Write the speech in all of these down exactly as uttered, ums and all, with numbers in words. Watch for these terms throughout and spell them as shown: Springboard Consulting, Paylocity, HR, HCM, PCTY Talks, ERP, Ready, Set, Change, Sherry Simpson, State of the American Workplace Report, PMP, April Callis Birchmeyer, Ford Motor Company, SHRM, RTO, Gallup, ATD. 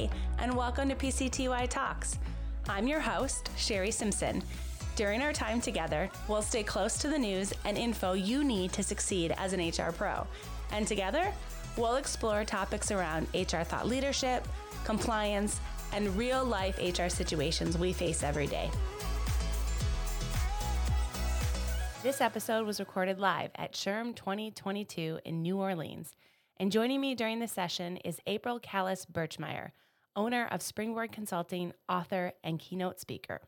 Hey, and welcome to P C T Y Talks. I'm your host, Sherry Simpson. During our time together, we'll stay close to the news and info you need to succeed as an H R pro. And together, we'll explore topics around H R thought leadership, compliance, and real-life H R situations we face every day. This episode was recorded live at S H R M twenty twenty-two in New Orleans. And joining me during the session is April Callis Birchmeyer, owner of Springboard Consulting, author, and keynote speaker.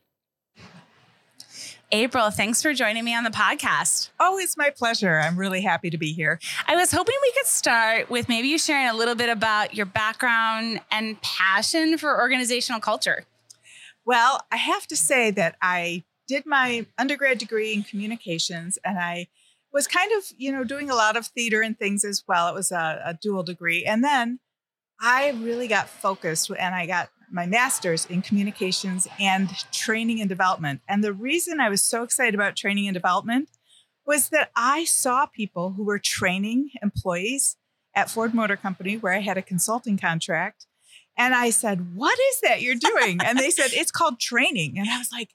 April, thanks for joining me on the podcast. Oh, it's my pleasure. I'm really happy to be here. I was hoping we could start with maybe you sharing a little bit about your background and passion for organizational culture. Well, I have to say that I did my undergrad degree in communications, and I was kind of, you know, doing a lot of theater and things as well. It was a, a dual degree. And then I really got focused and I got my master's in communications and training and development. And the reason I was so excited about training and development was that I saw people who were training employees at Ford Motor Company, where I had a consulting contract. And I said, "What is that you're doing?" And they said, "It's called training." And I was like,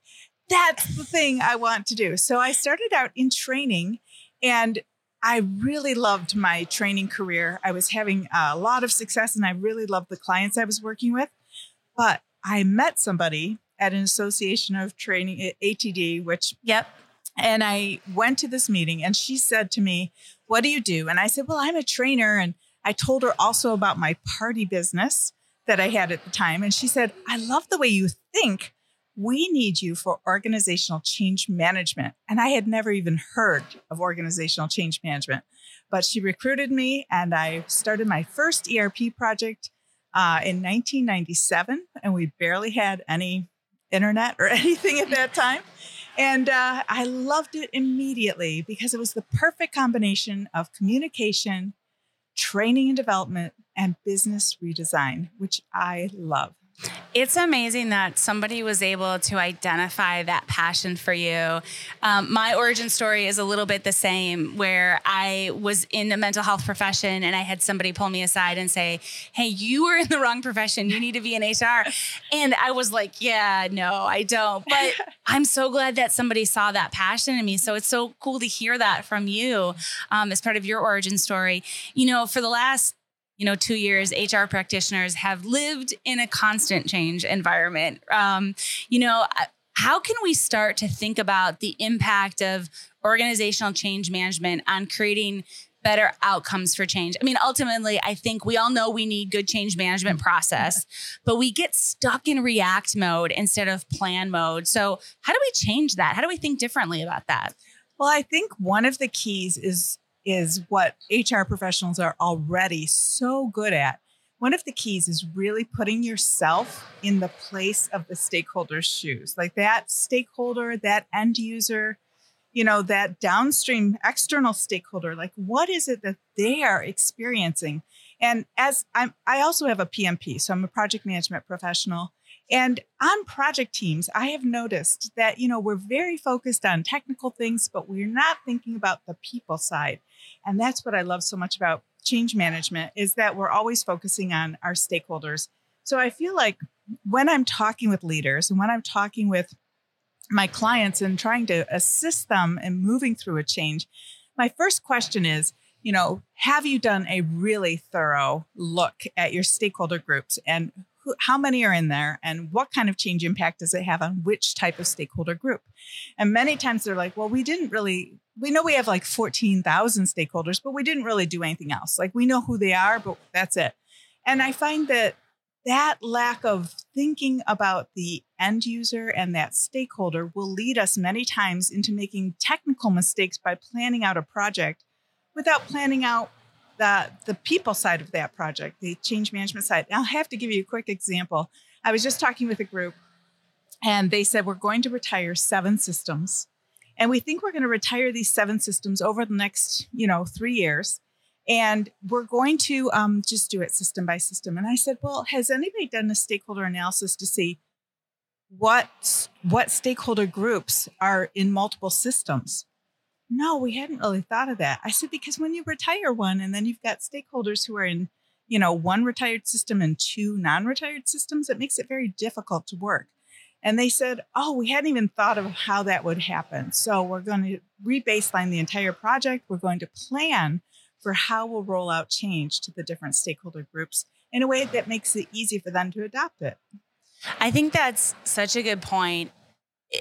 that's the thing I want to do. So I started out in training. And I really loved my training career. I was having a lot of success, and I really loved the clients I was working with. But I met somebody at an association of training at A T D, which, yep. And I went to this meeting, and she said to me, "What do you do?" And I said, "Well, I'm a trainer." And I told her also about my party business that I had at the time. And she said, "I love the way you think. We need you for organizational change management." And I had never even heard of organizational change management, but she recruited me, and I started my first E R P project uh, in nineteen ninety-seven. And we barely had any internet or anything at that time. And uh, I loved it immediately because it was the perfect combination of communication, training and development, and business redesign, which I love. It's amazing that somebody was able to identify that passion for you. Um, my origin story is a little bit the same, where I was in the mental health profession, and I had somebody pull me aside and say, "Hey, you are in the wrong profession. You need to be in H R." And I was like, yeah, no, I don't. But I'm so glad that somebody saw that passion in me. So it's so cool to hear that from you um, as part of your origin story. You know, for the last you know, two years, H R practitioners have lived in a constant change environment. Um, you know, how can we start to think about the impact of organizational change management on creating better outcomes for change? I mean, ultimately, I think we all know we need good change management process, but we get stuck in react mode instead of plan mode. So how do we change that? How do we think differently about that? Well, I think one of the keys is is what H R professionals are already so good at. One of the keys is really putting yourself in the place of the stakeholder's shoes, like that stakeholder, that end user, you know, that downstream external stakeholder, like what is it that they are experiencing? And as I'm, I also have a P M P, so I'm a project management professional. And on project teams, I have noticed that, you know, we're very focused on technical things, but we're not thinking about the people side. And that's what I love so much about change management, is that we're always focusing on our stakeholders. So I feel like when I'm talking with leaders and when I'm talking with my clients and trying to assist them in moving through a change, my first question is, you know, have you done a really thorough look at your stakeholder groups and how many are in there, and what kind of change impact does it have on which type of stakeholder group? And many times they're like, well, we didn't really, we know we have like fourteen thousand stakeholders, but we didn't really do anything else. Like we know who they are, but that's it. And I find that that lack of thinking about the end user and that stakeholder will lead us many times into making technical mistakes by planning out a project without planning out The, the people side of that project, the change management side. And I'll have to give you a quick example. I was just talking with a group, and they said, we're going to retire seven systems. And we think we're going to retire these seven systems over the next, you know, three years. And we're going to um, just do it system by system. And I said, well, has anybody done a stakeholder analysis to see what, what stakeholder groups are in multiple systems? No, we hadn't really thought of that. I said, because when you retire one and then you've got stakeholders who are in you know, one retired system and two non-retired systems, it makes it very difficult to work. And they said, oh, we hadn't even thought of how that would happen. So we're going to rebaseline the entire project. We're going to plan for how we'll roll out change to the different stakeholder groups in a way that makes it easy for them to adopt it. I think that's such a good point,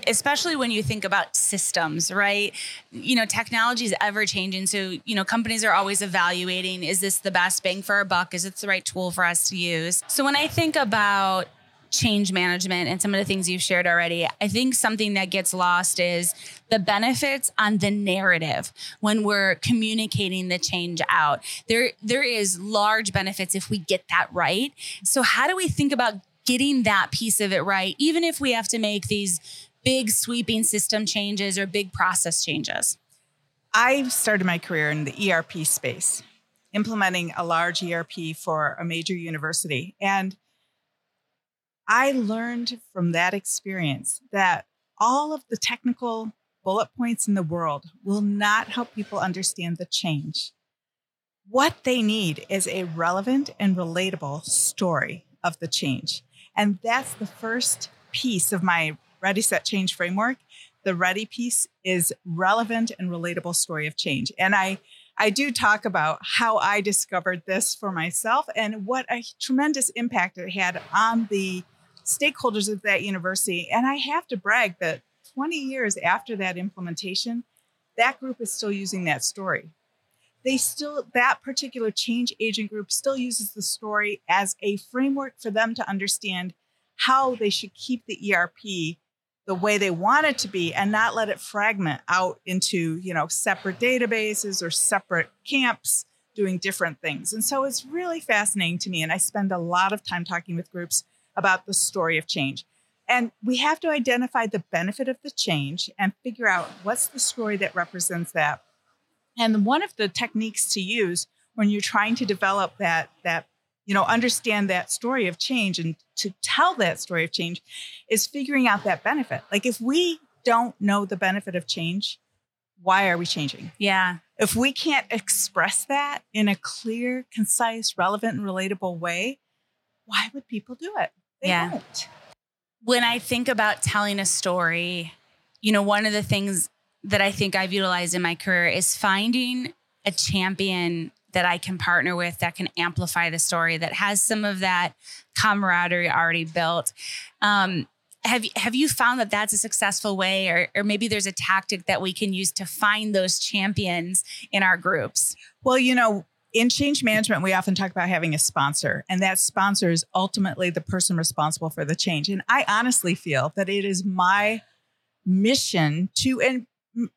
especially when you think about systems, right? You know, technology is ever changing. So, you know, companies are always evaluating, is this the best bang for our buck? Is it the right tool for us to use? So when I think about change management and some of the things you've shared already, I think something that gets lost is the benefits on the narrative when we're communicating the change out. There, there is large benefits if we get that right. So how do we think about getting that piece of it right, even if we have to make these big sweeping system changes or big process changes? I started my career in the E R P space, implementing a large E R P for a major university. And I learned from that experience that all of the technical bullet points in the world will not help people understand the change. What they need is a relevant and relatable story of the change. And that's the first piece of my Ready, Set, Change framework. The Ready piece is relevant and relatable story of change. And I, I do talk about how I discovered this for myself and what a tremendous impact it had on the stakeholders of that university. And I have to brag that twenty years after that implementation, that group is still using that story. They still, that particular change agent group still uses the story as a framework for them to understand how they should keep the E R P the way they want it to be and not let it fragment out into, you know, separate databases or separate camps doing different things. And so it's really fascinating to me. And I spend a lot of time talking with groups about the story of change. And we have to identify the benefit of the change and figure out what's the story that represents that. And one of the techniques to use when you're trying to develop that, that you know, understand that story of change and to tell that story of change is figuring out that benefit. Like if we don't know the benefit of change, why are we changing? Yeah. If we can't express that in a clear, concise, relevant, and relatable way, why would people do it? They yeah. won't. When I think about telling a story, you know, one of the things that I think I've utilized in my career is finding a champion that I can partner with that can amplify the story, that has some of that camaraderie already built. Um, have you, have you found that that's a successful way, or, or maybe there's a tactic that we can use to find those champions in our groups? Well, you know, in change management, we often talk about having a sponsor, and that sponsor is ultimately the person responsible for the change. And I honestly feel that it is my mission to en-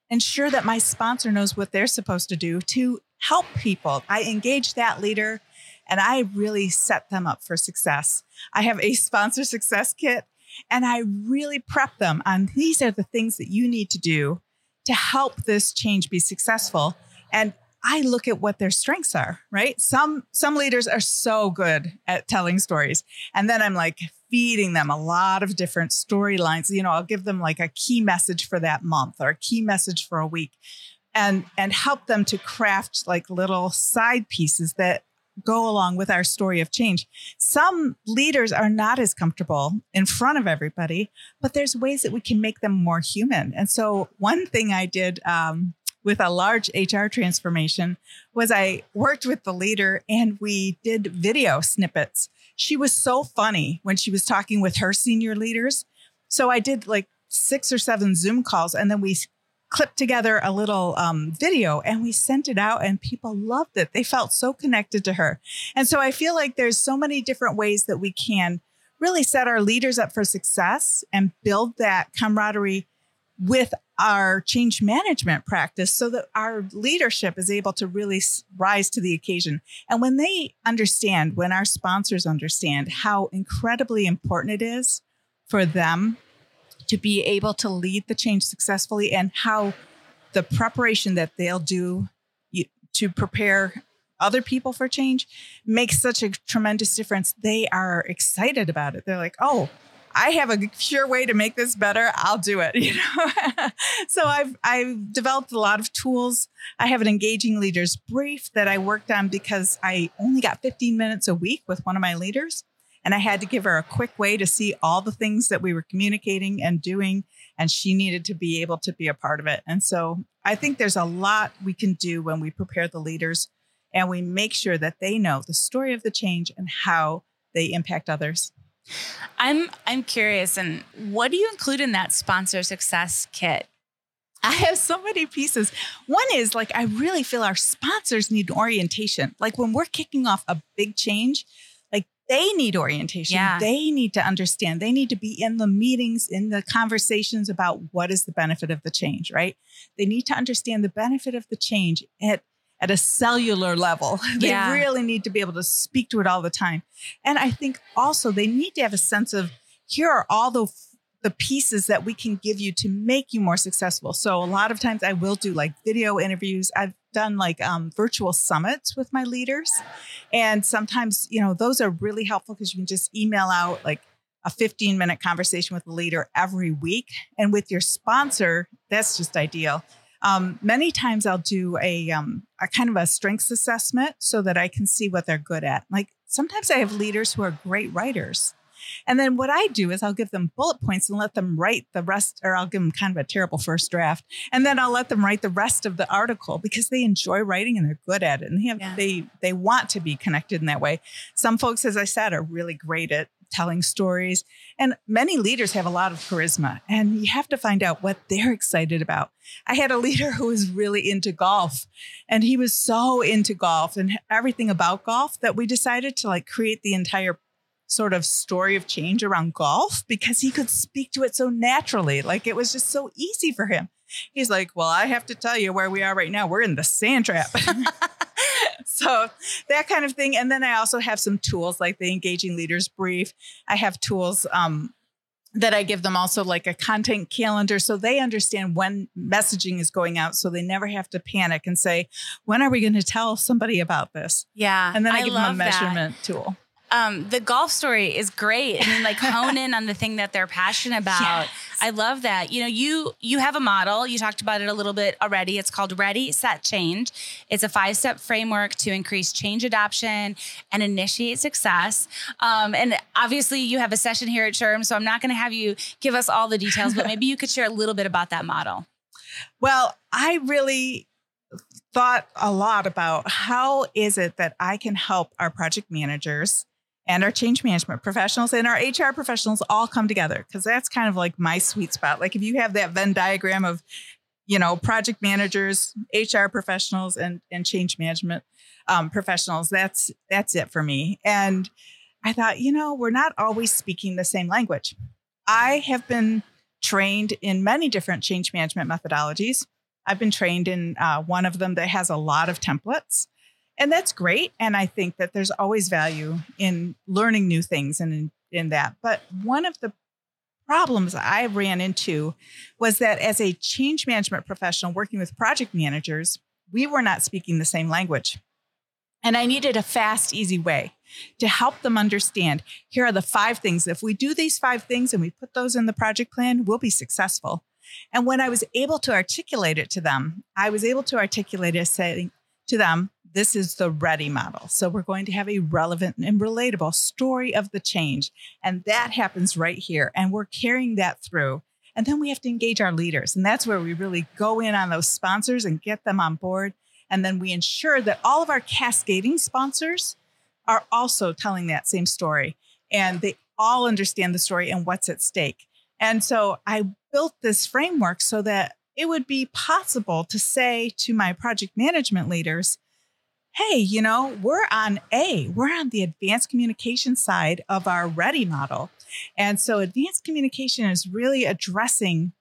ensure that my sponsor knows what they're supposed to do to help people. I engage that leader and I really set them up for success. I have a sponsor success kit and I really prep them on these are the things that you need to do to help this change be successful. And I look at what their strengths are, right? Some, some leaders are so good at telling stories. And then I'm like feeding them a lot of different storylines. You know, I'll give them like a key message for that month or a key message for a week. And, and help them to craft like little side pieces that go along with our story of change. Some leaders are not as comfortable in front of everybody, but there's ways that we can make them more human. And so one thing I did um, with a large H R transformation was I worked with the leader and we did video snippets. She was so funny when she was talking with her senior leaders. So I did like six or seven Zoom calls and then we clipped together a little um, video and we sent it out and people loved it. They felt so connected to her. And so I feel like there's so many different ways that we can really set our leaders up for success and build that camaraderie with our change management practice so that our leadership is able to really rise to the occasion. And when they understand, when our sponsors understand how incredibly important it is for them to be able to lead the change successfully and how the preparation that they'll do to prepare other people for change makes such a tremendous difference. They are excited about it. They're like, oh, I have a sure way to make this better. I'll do it. You know? So I've I've developed a lot of tools. I have an engaging leaders brief that I worked on because I only got fifteen minutes a week with one of my leaders. And I had to give her a quick way to see all the things that we were communicating and doing. And she needed to be able to be a part of it. And so I think there's a lot we can do when we prepare the leaders and we make sure that they know the story of the change and how they impact others. I'm I'm curious, and what do you include in that sponsor success kit? I have so many pieces. One is like, I really feel our sponsors need orientation. Like when we're kicking off a big change, like they need orientation. Yeah. They need to understand. They need to be in the meetings, in the conversations about what is the benefit of the change, right? They need to understand the benefit of the change at at a cellular level. They yeah. really need to be able to speak to it all the time. And I think also they need to have a sense of, here are all the, the pieces that we can give you to make you more successful. So a lot of times I will do like video interviews. I've done like um, virtual summits with my leaders. And sometimes, you know, those are really helpful because you can just email out like a fifteen minute conversation with the leader every week. And with your sponsor, that's just ideal. Um, many times I'll do a, um, a kind of a strengths assessment so that I can see what they're good at. Like sometimes I have leaders who are great writers. And then what I do is I'll give them bullet points and let them write the rest, or I'll give them kind of a terrible first draft. And then I'll let them write the rest of the article because they enjoy writing and they're good at it. And they have, yeah. they, they want to be connected in that way. Some folks, as I said, are really great at telling stories. And many leaders have a lot of charisma, and you have to find out what they're excited about. I had a leader who was really into golf, and he was so into golf and everything about golf that we decided to like create the entire sort of story of change around golf because he could speak to it so naturally. Like it was just so easy for him. He's like, well, I have to tell you where we are right now. We're in the sand trap. So that kind of thing. And then I also have some tools like the Engaging Leaders Brief. I have tools um, that I give them also like a content calendar so they understand when messaging is going out so they never have to panic and say, when are we going to tell somebody about this? Yeah. And then I, I give them a measurement that. tool. Um, the golf story is great. I mean, like hone in on the thing that they're passionate about. Yes. I love that. You know, you, you have a model. You talked about it a little bit already. It's called Ready, Set, Change. It's a five-step framework to increase change adoption and initiate success. Um, and obviously you have a session here at S H R M, so I'm not going to have you give us all the details, but maybe you could share a little bit about that model. Well, I really thought a lot about how is it that I can help our project managers and our change management professionals and our H R professionals all come together, because that's kind of like my sweet spot. Like if you have that Venn diagram of, you know, project managers, H R professionals, and and change management um, professionals, that's that's it for me. And I thought, you know, we're not always speaking the same language. I have been trained in many different change management methodologies. I've been trained in uh, one of them that has a lot of templates. And that's great. And I think that there's always value in learning new things and in, in that. But one of the problems I ran into was that as a change management professional working with project managers, we were not speaking the same language. And I needed a fast, easy way to help them understand, here are the five things. If we do these five things and we put those in the project plan, we'll be successful. And when I was able to articulate it to them, I was able to articulate it saying to them, this is the Ready model. So we're going to have a relevant and relatable story of the change. And that happens right here. And we're carrying that through. And then we have to engage our leaders. And that's where we really go in on those sponsors and get them on board. And then we ensure that all of our cascading sponsors are also telling that same story. And they all understand the story and what's at stake. And so I built this framework so that it would be possible to say to my project management leaders, hey, you know, we're on A, we're on the advanced communication side of our Ready model. And so advanced communication is really addressing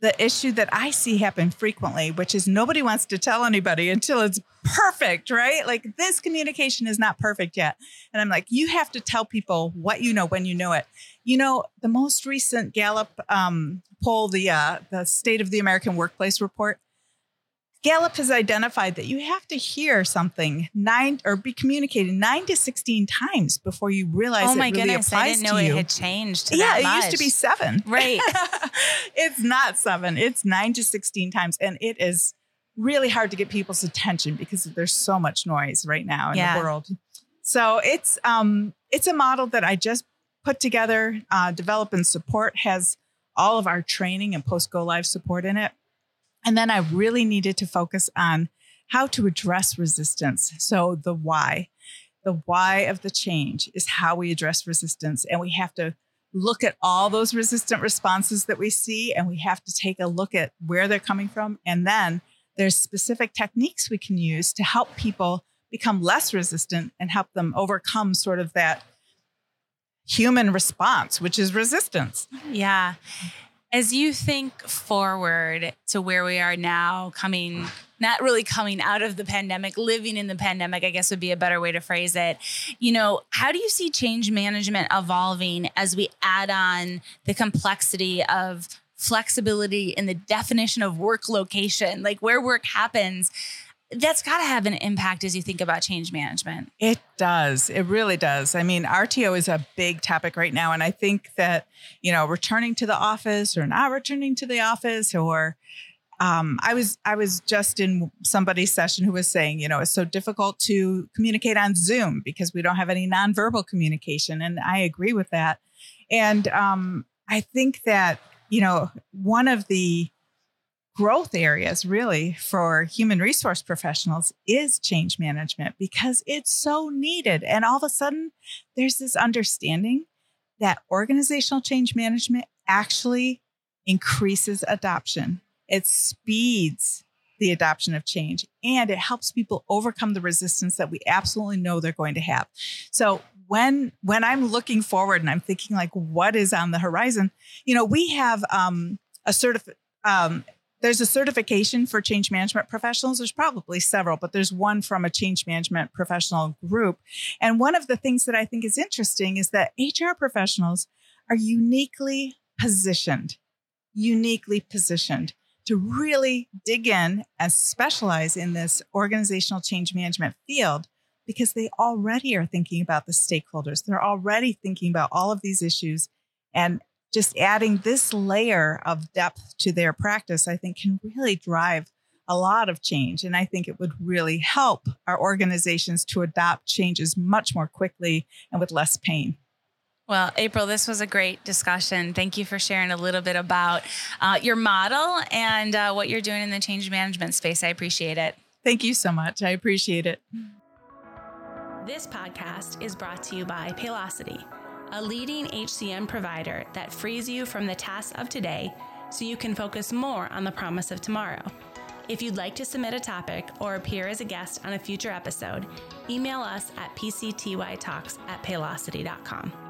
the issue that I see happen frequently, which is nobody wants to tell anybody until it's perfect, right? Like this communication is not perfect yet. And I'm like, you have to tell people what you know when you know it. You know, the most recent Gallup um, poll, the uh, the State of the American Workplace Report, Gallup has identified that you have to hear something nine or be communicated nine to sixteen times before you realize oh it really goodness, applies to you. Oh my goodness, I didn't know it had changed. Yeah, that it much. Used to be seven. Right. It's not seven. It's nine to sixteen times. And it is really hard to get people's attention because there's so much noise right now in yeah. the world. So it's um it's a model that I just put together, uh, develop and support, has all of our training and post-go live support in it. And then I really needed to focus on how to address resistance. So the why, the why of the change is how we address resistance. And we have to look at all those resistant responses that we see, and we have to take a look at where they're coming from. And then there's specific techniques we can use to help people become less resistant and help them overcome sort of that human response, which is resistance. Yeah. As you think forward to where we are now, coming, not really coming out of the pandemic, living in the pandemic, I guess would be a better way to phrase it. You know, how do you see change management evolving as we add on the complexity of flexibility in the definition of work location, like where work happens? That's got to have an impact as you think about change management. It does. It really does. I mean, R T O is a big topic right now. And I think that, you know, returning to the office or not returning to the office, or um, I was I was just in somebody's session who was saying, you know, it's so difficult to communicate on Zoom because we don't have any nonverbal communication. And I agree with that. And um, I think that, you know, one of the growth areas really for human resource professionals is change management, because it's so needed. And all of a sudden there's this understanding that organizational change management actually increases adoption. It speeds the adoption of change, and it helps people overcome the resistance that we absolutely know they're going to have. So when, when I'm looking forward and I'm thinking like, what is on the horizon? You know, we have um, a certif- um, There's a certification for change management professionals. There's probably several, but there's one from a change management professional group. And one of the things that I think is interesting is that H R professionals are uniquely positioned, uniquely positioned to really dig in and specialize in this organizational change management field, because they already are thinking about the stakeholders. They're already thinking about all of these issues, and just adding this layer of depth to their practice, I think, can really drive a lot of change. And I think it would really help our organizations to adopt changes much more quickly and with less pain. Well, April, this was a great discussion. Thank you for sharing a little bit about uh, your model and uh, what you're doing in the change management space. I appreciate it. Thank you so much. I appreciate it. This podcast is brought to you by Paylocity, a leading H C M provider that frees you from the tasks of today so you can focus more on the promise of tomorrow. If you'd like to submit a topic or appear as a guest on a future episode, email us at P C T Y Talks at paylocity dot com.